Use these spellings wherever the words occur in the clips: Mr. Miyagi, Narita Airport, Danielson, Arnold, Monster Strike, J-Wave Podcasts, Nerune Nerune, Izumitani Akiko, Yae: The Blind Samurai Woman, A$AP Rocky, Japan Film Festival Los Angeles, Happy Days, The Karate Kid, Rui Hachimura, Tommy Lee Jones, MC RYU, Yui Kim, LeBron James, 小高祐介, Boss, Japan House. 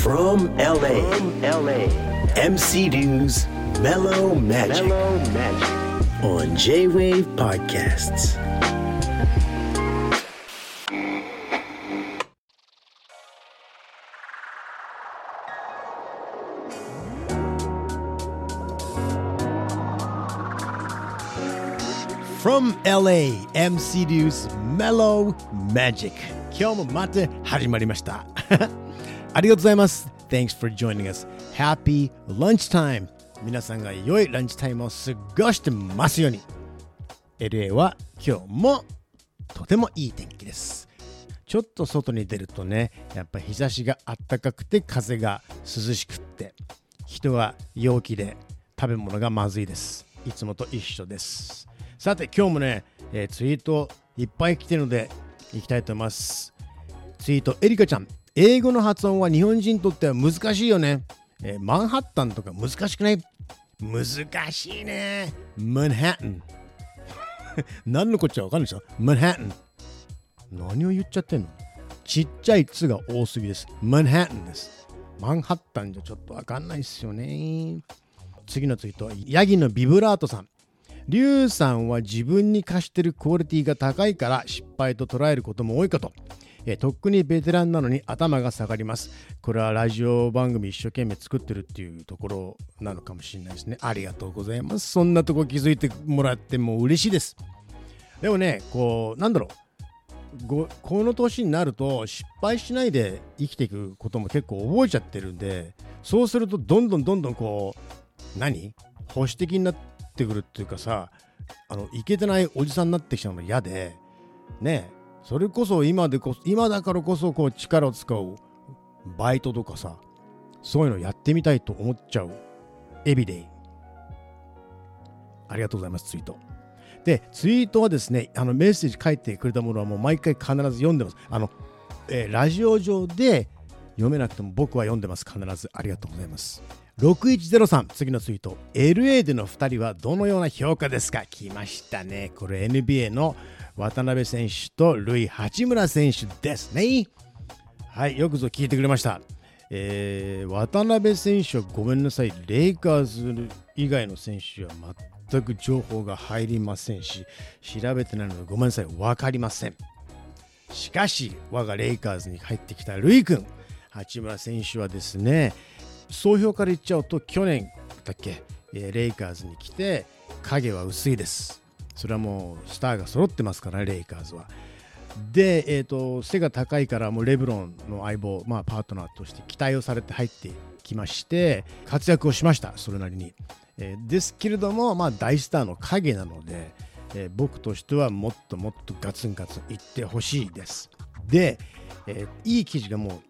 From LA, MC Dew's Mellow Magic on J-Wave Podcasts. From LA, MC Dew's Mellow Magic. 今日もまた始まりました。ありがとうございます。Thanks for joining us. Happy lunchtime. 皆さんが良いランチタイムを過ごしてますように。LA は今日もとてもいい天気です。ちょっと外に出るとね、やっぱ日差しがあったかくて風が涼しくって、人は陽気で食べ物がまずいです。いつもと一緒です。さて今日もね、ツイートいっぱい来てるので行きたいと思います。ツイートエリカちゃん。英語の発音は日本人にとっては難しいよね、マンハッタンとか難しくない？難しいね。マンハッタン何のこっちゃわかんないでしょ。マンハッタン何を言っちゃってんの。ちっちゃいつが多すぎです。マンハッタンです。マンハッタンじゃちょっとわかんないですよね。次のツイートはヤギのビブラートさん。リュウさんは自分に課してるクオリティが高いから失敗と捉えることも多いかと。とっくにベテランなのに頭が下がります。これはラジオ番組一生懸命作ってるっていうところなのかもしれないですね。ありがとうございます。そんなとこ気づいてもらっても嬉しいです。でもね、こう、なんだろう、この年になると失敗しないで生きていくことも結構覚えちゃってるんで、そうするとどんどんこう、保守的になってくるっていうかさ、イケてないおじさんになってきちゃうのが嫌で、ねえ、それこそ今だからこそこう力を使うバイトとかさ、そういうのやってみたいと思っちゃうエビデイ。ありがとうございます。ツイートではですね、メッセージ書いてくれたものはもう毎回必ず読んでます。ラジオ上で読めなくても僕は読んでます。必ず。ありがとうございます。6103、次のツイート。 LA での2人はどのような評価ですか。来ましたね。これ NBA の渡辺選手とルイ・ハチムラ選手ですね。はい、よくぞ聞いてくれました。渡辺選手はごめんなさい、レイカーズ以外の選手は全く情報が入りませんし、調べてないのでごめんなさい、わかりません。しかし、我がレイカーズに入ってきたルイ君、ハチムラ選手はですね、総評から言っちゃうと、去年だっけ、レイカーズに来て、影は薄いです。それはもうスターが揃ってますから、レイカーズは。で、背が高いからもうレブロンの相棒、パートナーとして期待をされて入ってきまして、活躍をしました、それなりに。ですけれども、大スターの影なので、僕としてはもっともっとガツンガツンいってほしいです。で、いい記事がも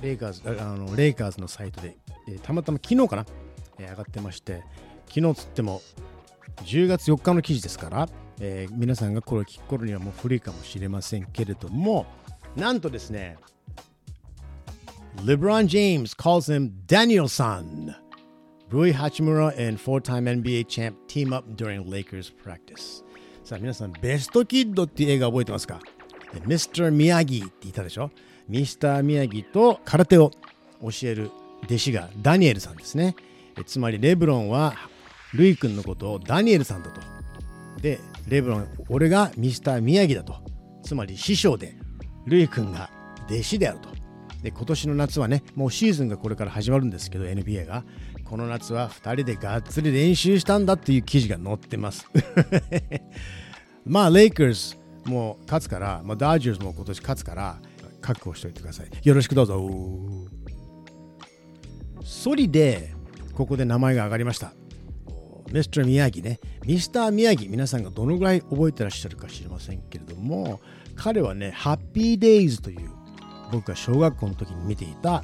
うレイカーズのサイトで、たまたま昨日かな、上がってまして、昨日つっても、10月4日の記事ですから、皆さんがこれを聞く頃にはもう古いかもしれませんけれども、なんとですね、LeBron James calls him Danielson. Rui Hachimura and four-time NBA champ team up during Lakers practice. さあ皆さん、ベストキッドっていう映画覚えてますか？ Mr. 宮城っていたでしょ。ミスター宮城と空手を教える弟子がダニエルさんですね。つまりレブロンはルイ君のことをダニエルさんだと。で、レブロン、俺がミスター宮城だと。つまり師匠で、ルイ君が弟子であると。で、今年の夏はね、もうシーズンがこれから始まるんですけど、NBA が。この夏は2人でがっつり練習したんだっていう記事が載ってます。レイカーズも勝つから、ダージャーズも今年勝つから、覚悟しておいてください。よろしくどうぞ。それで、ここで名前が上がりました。Mr. 宮城ね。ミスター宮城、皆さんがどのぐらい覚えてらっしゃるか知りませんけれども、彼はね、ハッピーデイズという、僕が小学校の時に見ていた、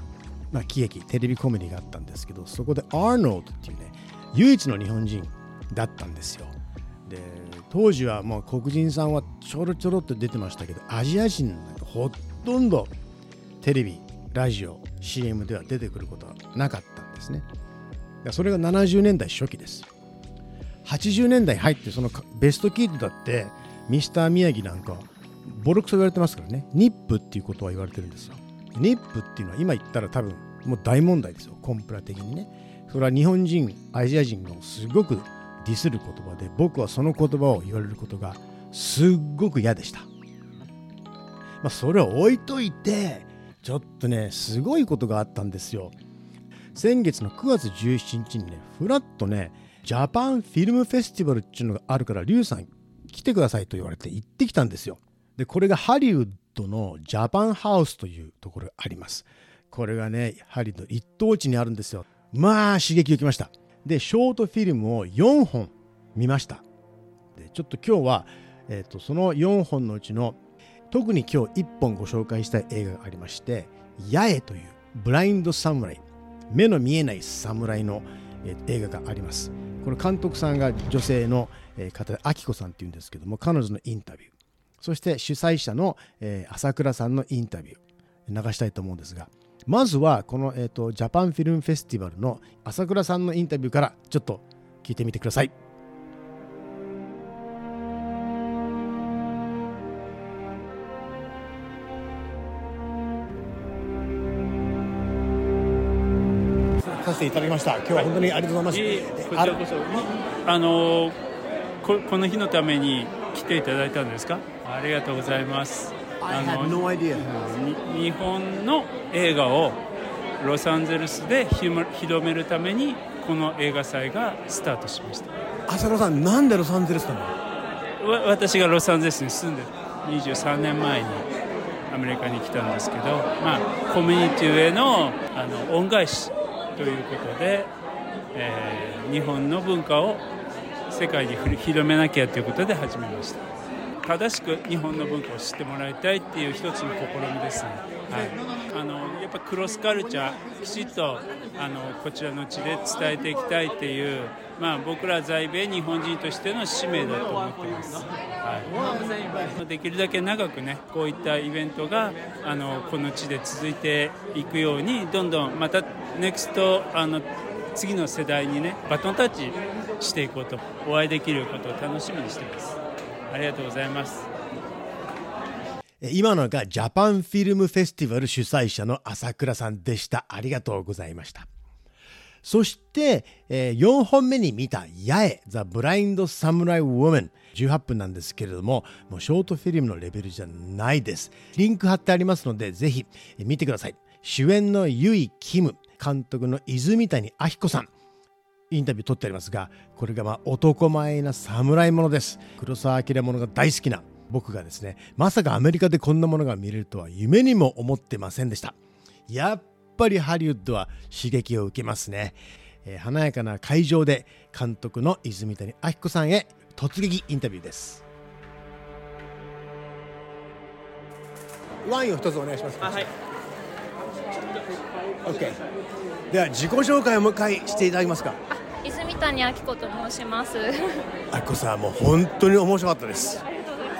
喜劇、テレビコメディがあったんですけど、そこでアーノルドっていうね、唯一の日本人だったんですよ。で、当時はもう黒人さんはちょろちょろって出てましたけど、アジア人なんかほとんどテレビ、ラジオ、CM では出てくることはなかったんですね。それが70年代初期です。80年代入ってそのベストキッドだってミスター宮城なんかボロクソ言われてますからね。ニップっていうことは言われてるんですよ。ニップっていうのは今言ったら多分もう大問題ですよ、コンプラ的にね。それは日本人、アジア人のすごくディスる言葉で、僕はその言葉を言われることがすっごく嫌でした。まあ、それを置いといて、ちょっとねすごいことがあったんですよ。先月の9月17日にね、フラッとねジャパンフィルムフェスティバルっていうのがあるからリュウさん来てくださいと言われて行ってきたんですよ。でこれがハリウッドのジャパンハウスというところがあります。これがねハリウッド一等地にあるんですよ。まあ刺激を受けました。でショートフィルムを4本見ました。でちょっと今日は、その4本のうちの特に今日1本ご紹介したい映画がありまして、ヤエというブラインド侍、目の見えない侍の映画があります。この監督さんが女性の方でアキコさんっていうんですけども、彼女のインタビュー、そして主催者の朝倉さんのインタビュー流したいと思うんですが、まずはこの、ジャパンフィルムフェスティバルの朝倉さんのインタビューからちょっと聞いてみてください。させていただきました。今日は本当にありがとうございました。こちらこそ。この日のために来ていただいたんですか？ありがとうございます。I had no idea. 日本の映画をロサンゼルスで広めるためにこの映画祭がスタートしました。浅野さん、なんでロサンゼルスなの？私がロサンゼルスに住んで23年前にアメリカに来たんですけど、まあ、コミュニティへの、恩返しということで、日本の文化を世界に広めなきゃということで始めました。正しく日本の文化を知ってもらいたいっていう一つの試みですね、はい、やっぱクロスカルチャーきちっとこちらの地で伝えていきたいっていう、まあ、僕ら在米日本人としての使命だと思っています、はい、できるだけ長くねこういったイベントがこの地で続いていくようにどんどんまたネクスト次の世代にねバトンタッチしていこうとお会いできることを楽しみにしています。ありがとうございます。今のがジャパンフィルムフェスティバル主催者の朝倉さんでした。ありがとうございました。そして4本目に見たヤエ The Blind Samurai Woman 18分なんですけれども、もうショートフィルムのレベルじゃないです。リンク貼ってありますのでぜひ見てください。主演のユイ・キム、監督の泉谷明子さん、インタビュー撮ってありますが、これがまあ男前な侍ものです。黒澤明ものが大好きな僕がですね、まさかアメリカでこんなものが見れるとは夢にも思ってませんでした。やっぱりハリウッドは刺激を受けますね、華やかな会場で監督の泉谷明子さんへ突撃インタビューです。ワインを一つお願いします。はい、OK。 では自己紹介をもう一回していただけますか？泉谷明子と申します。明子さん、もう本当に面白かったです。ありがとうございま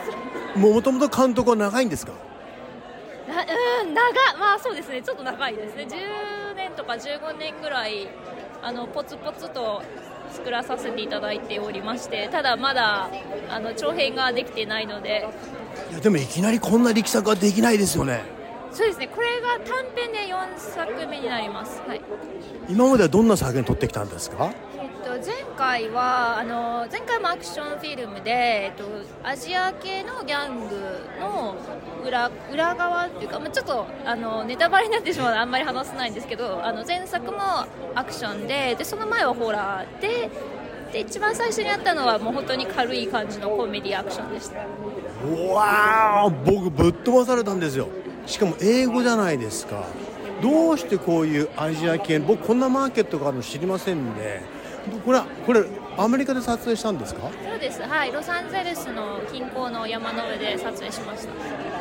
す。もともと監督は長いんですか？まあそうですね、ちょっと長いですね。10年とか15年ぐらいポツポツと作らさせていただいておりまして、ただまだ長編ができてないので。いやでもいきなりこんな力作はできないですよね。そうですね、これが短編で4作目になります、はい、今まではどんな作品撮ってきたんですか？前回もアクションフィルムで、アジア系のギャングの裏側というか、まあ、ちょっとネタバレになってしまうのであんまり話せないんですけど、前作もアクション でその前はホラー で一番最初にあったのはもう本当に軽い感じのコメディアクションでした。うわー、僕ぶっ飛ばされたんですよ。しかも英語じゃないですか。どうしてこういうアジア系、僕こんなマーケットがあるの知りませんね。これアメリカで撮影したんですか？そうです、はい。ロサンゼルスの近郊の山の上で撮影しました。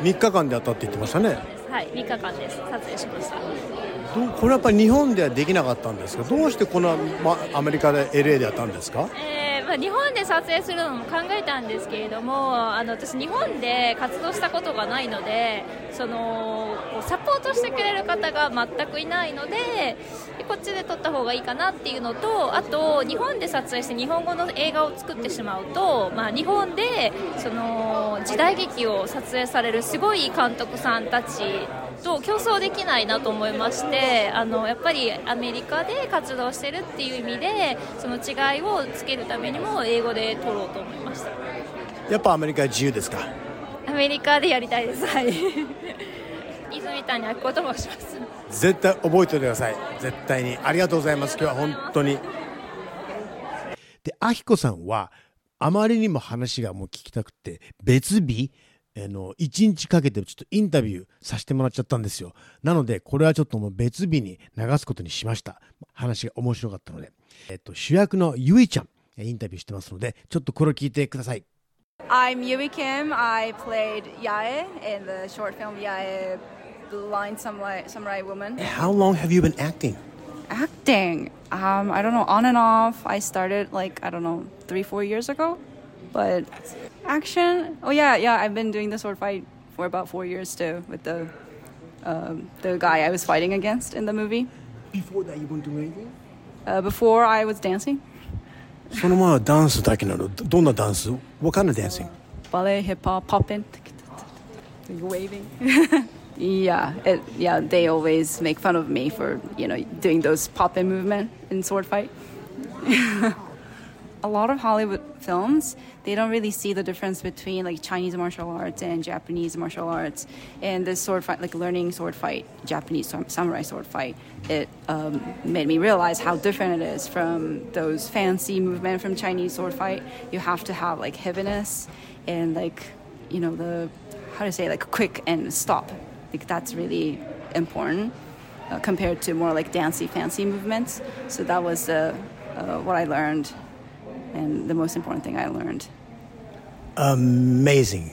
3日間であったって言ってましたね。はい、3日間です。撮影しました。これやっぱり日本ではできなかったんですか？どうしてこのアメリカで LA でやったんですか？か日本で撮影するのも考えたんですけれども、私日本で活動したことがないので、そのサポートしてくれる方が全くいないので、こっちで撮った方がいいかなっていうのと、あと日本で撮影して日本語の映画を作ってしまうと、まあ、日本でその時代劇を撮影されるすごい監督さんたちと競争できないなと思いまして、やっぱりアメリカで活動してるっていう意味でその違いをつけるためにも英語で撮ろうと思いました。やっぱアメリカは自由ですか？アメリカでやりたいです、はい、泉谷明子と申します。絶対覚えておいてください、絶対に。ありがとうございます。今日は本当に。で、明子さんはあまりにも話がもう聞きたくて、別日1日かけてちょっとインタビューさせてもらっちゃったんですよ。なのでこれはちょっともう別日に流すことにしました。話が面白かったので、主役のゆいちゃんインタビューしてますので、ちょっとこれを聞いてください。I'm Yui Kim. I played Yae in the short film Yae: The Blind Samurai Woman. How long have you been acting? I don't know, on and off. I started like 3-4 years ago, but action. Oh yeah. I've been doing the sword fight for about 4 years too with the guy I was fighting against in the movie. Before that, you weren't doing anything? Before I was dancing.そのままダンスだけなの。どんなダンス？ What kind of dancing? Ballet, hip hop, popping, waving. Yeah, they always make fun of me for, doing those popping movement in sword fight. A lot of Hollywood films, they don't really see the difference between like Chinese martial arts and Japanese martial arts. And this sword fight, like learning sword fight, Japanese samurai sword fight, it made me realize how different it is from those fancy movement from Chinese sword fight. You have to have like heaviness and like, quick and stop. Like that's really important compared to more like dancey, fancy movements. So that was what I learned.And the most important thing I learned. Amazing.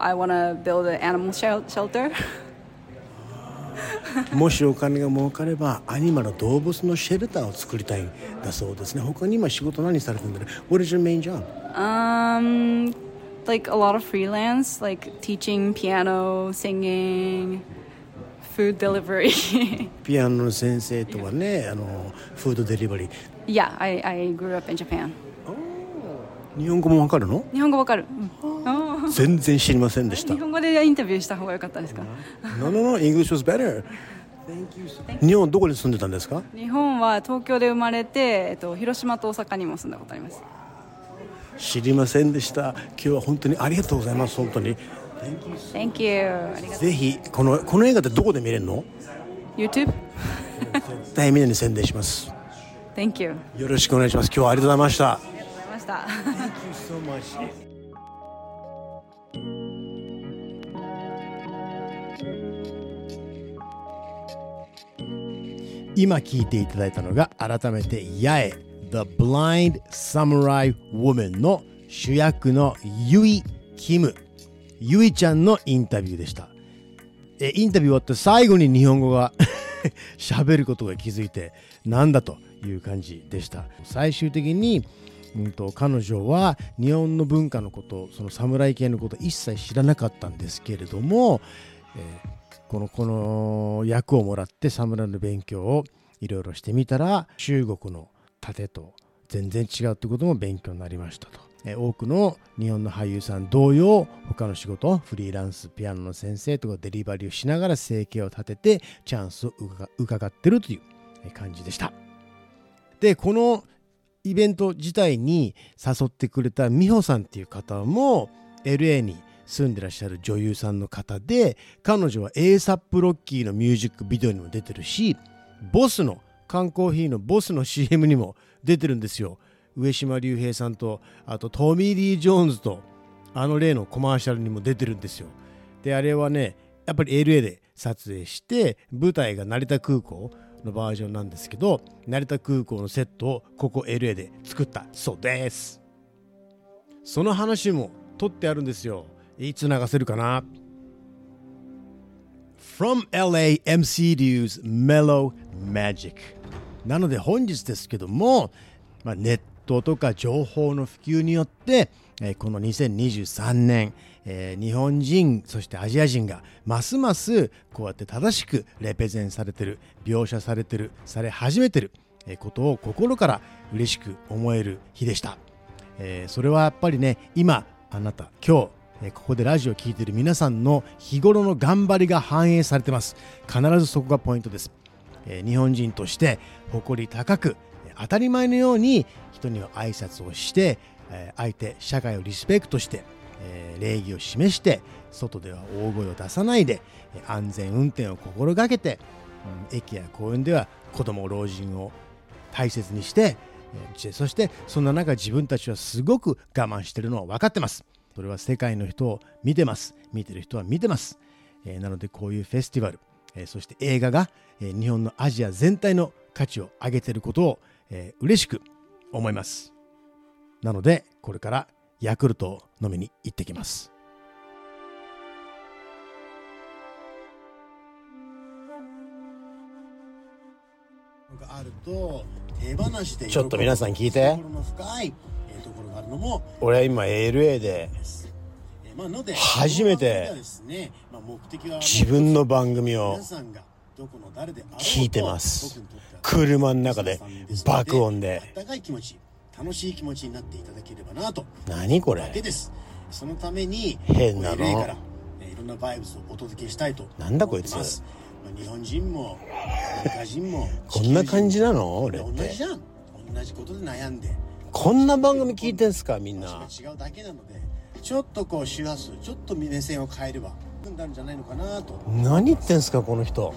I want to build an animal shelter. もしお金が儲かればアニマル、動物のシェルターを作りたいんだそうですね。他に今仕事何されてるんだろう？ What is your main job? Like a lot of freelance, like teaching piano, singing.Food delivery. ピアノの先生とかね、フードデリバリー。Yeah, I grew up in Japan. 日本語もわかるの？日本語わかる。全然知りませんでした。日本語でインタビューした方が良かったですか？ No, English was better. Thank you. Thank you. 日本どこに住んでたんですか？日本は東京で生まれて、広島と大阪にも住んだことあります。知りませんでした。今日は本当にありがとうございます。本当に。Thank you. ぜひこの映画ってどこで見れるの？ YouTube 絶対みんなに宣伝します。 Thank you. よろしくお願いします。今日はありがとうございました。ありがとうございました。 Thank you so much. 今聞いていただいたのが、改めて Yae The Blind Samurai Woman の主役のユイ・キム、ゆいちゃんのインタビューでした。インタビュー終わって最後に日本語が喋ることが気づいて、なんだという感じでした。最終的に、彼女は日本の文化のこと、その侍系のこと一切知らなかったんですけれども、この役をもらって侍の勉強をいろいろしてみたら、中国の殺陣と全然違うということも勉強になりましたと。多くの日本の俳優さん同様、他の仕事、フリーランス、ピアノの先生とかデリバリーをしながら生計を立ててチャンスを伺っているという感じでした。で、このイベント自体に誘ってくれた美穂さんっていう方も LA に住んでらっしゃる女優さんの方で、彼女は A$AP ロッキーのミュージックビデオにも出てるし、ボスの缶コーヒーのボスの CM にも出てるんですよ。上島竜兵さんと、あとトミー・リー・ジョーンズと、あの例のコマーシャルにも出てるんですよ。で、あれはね、やっぱり LA で撮影して、舞台が成田空港のバージョンなんですけど、成田空港のセットをここ LA で作ったそうです。その話も撮ってあるんですよ。いつ流せるかな。 From LA MCDU's Mellow Magic なので、本日ですけども、ネットトとか情報の普及によって、この2023年、日本人そしてアジア人がますますこうやって正しくレペゼンされてる、描写されてる、され始めてることを心から嬉しく思える日でした。それはやっぱりね、今あなた今日ここでラジオを聞いている皆さんの日頃の頑張りが反映されてます。必ずそこがポイントです。日本人として誇り高く当たり前のように人には挨拶をして、相手社会をリスペクトして、礼儀を示して、外では大声を出さないで、安全運転を心がけて、駅や公園では子供老人を大切にして、そしてそんな中自分たちはすごく我慢しているのは分かってます。それは世界の人を見てます。見てる人は見てます。なのでこういうフェスティバル、そして映画が日本のアジア全体の価値を上げていることを嬉しく思います。なのでこれからヤクルトを飲みに行ってきます。ちょっと皆さん聞いて。俺は今 LA で初めて自分の番組を聞いてます。車の中で爆音で。何これ、変なの。なんだこいつ。日本人もアメリカ人もこんな感じなの。俺って同じじゃん。同じことで悩んでこんな番組聞いてんすか。みんな違うだけなので、ちょっとこう周波数、ちょっと目線を変えればなんじゃないのかなと。何言ってんすかこの人。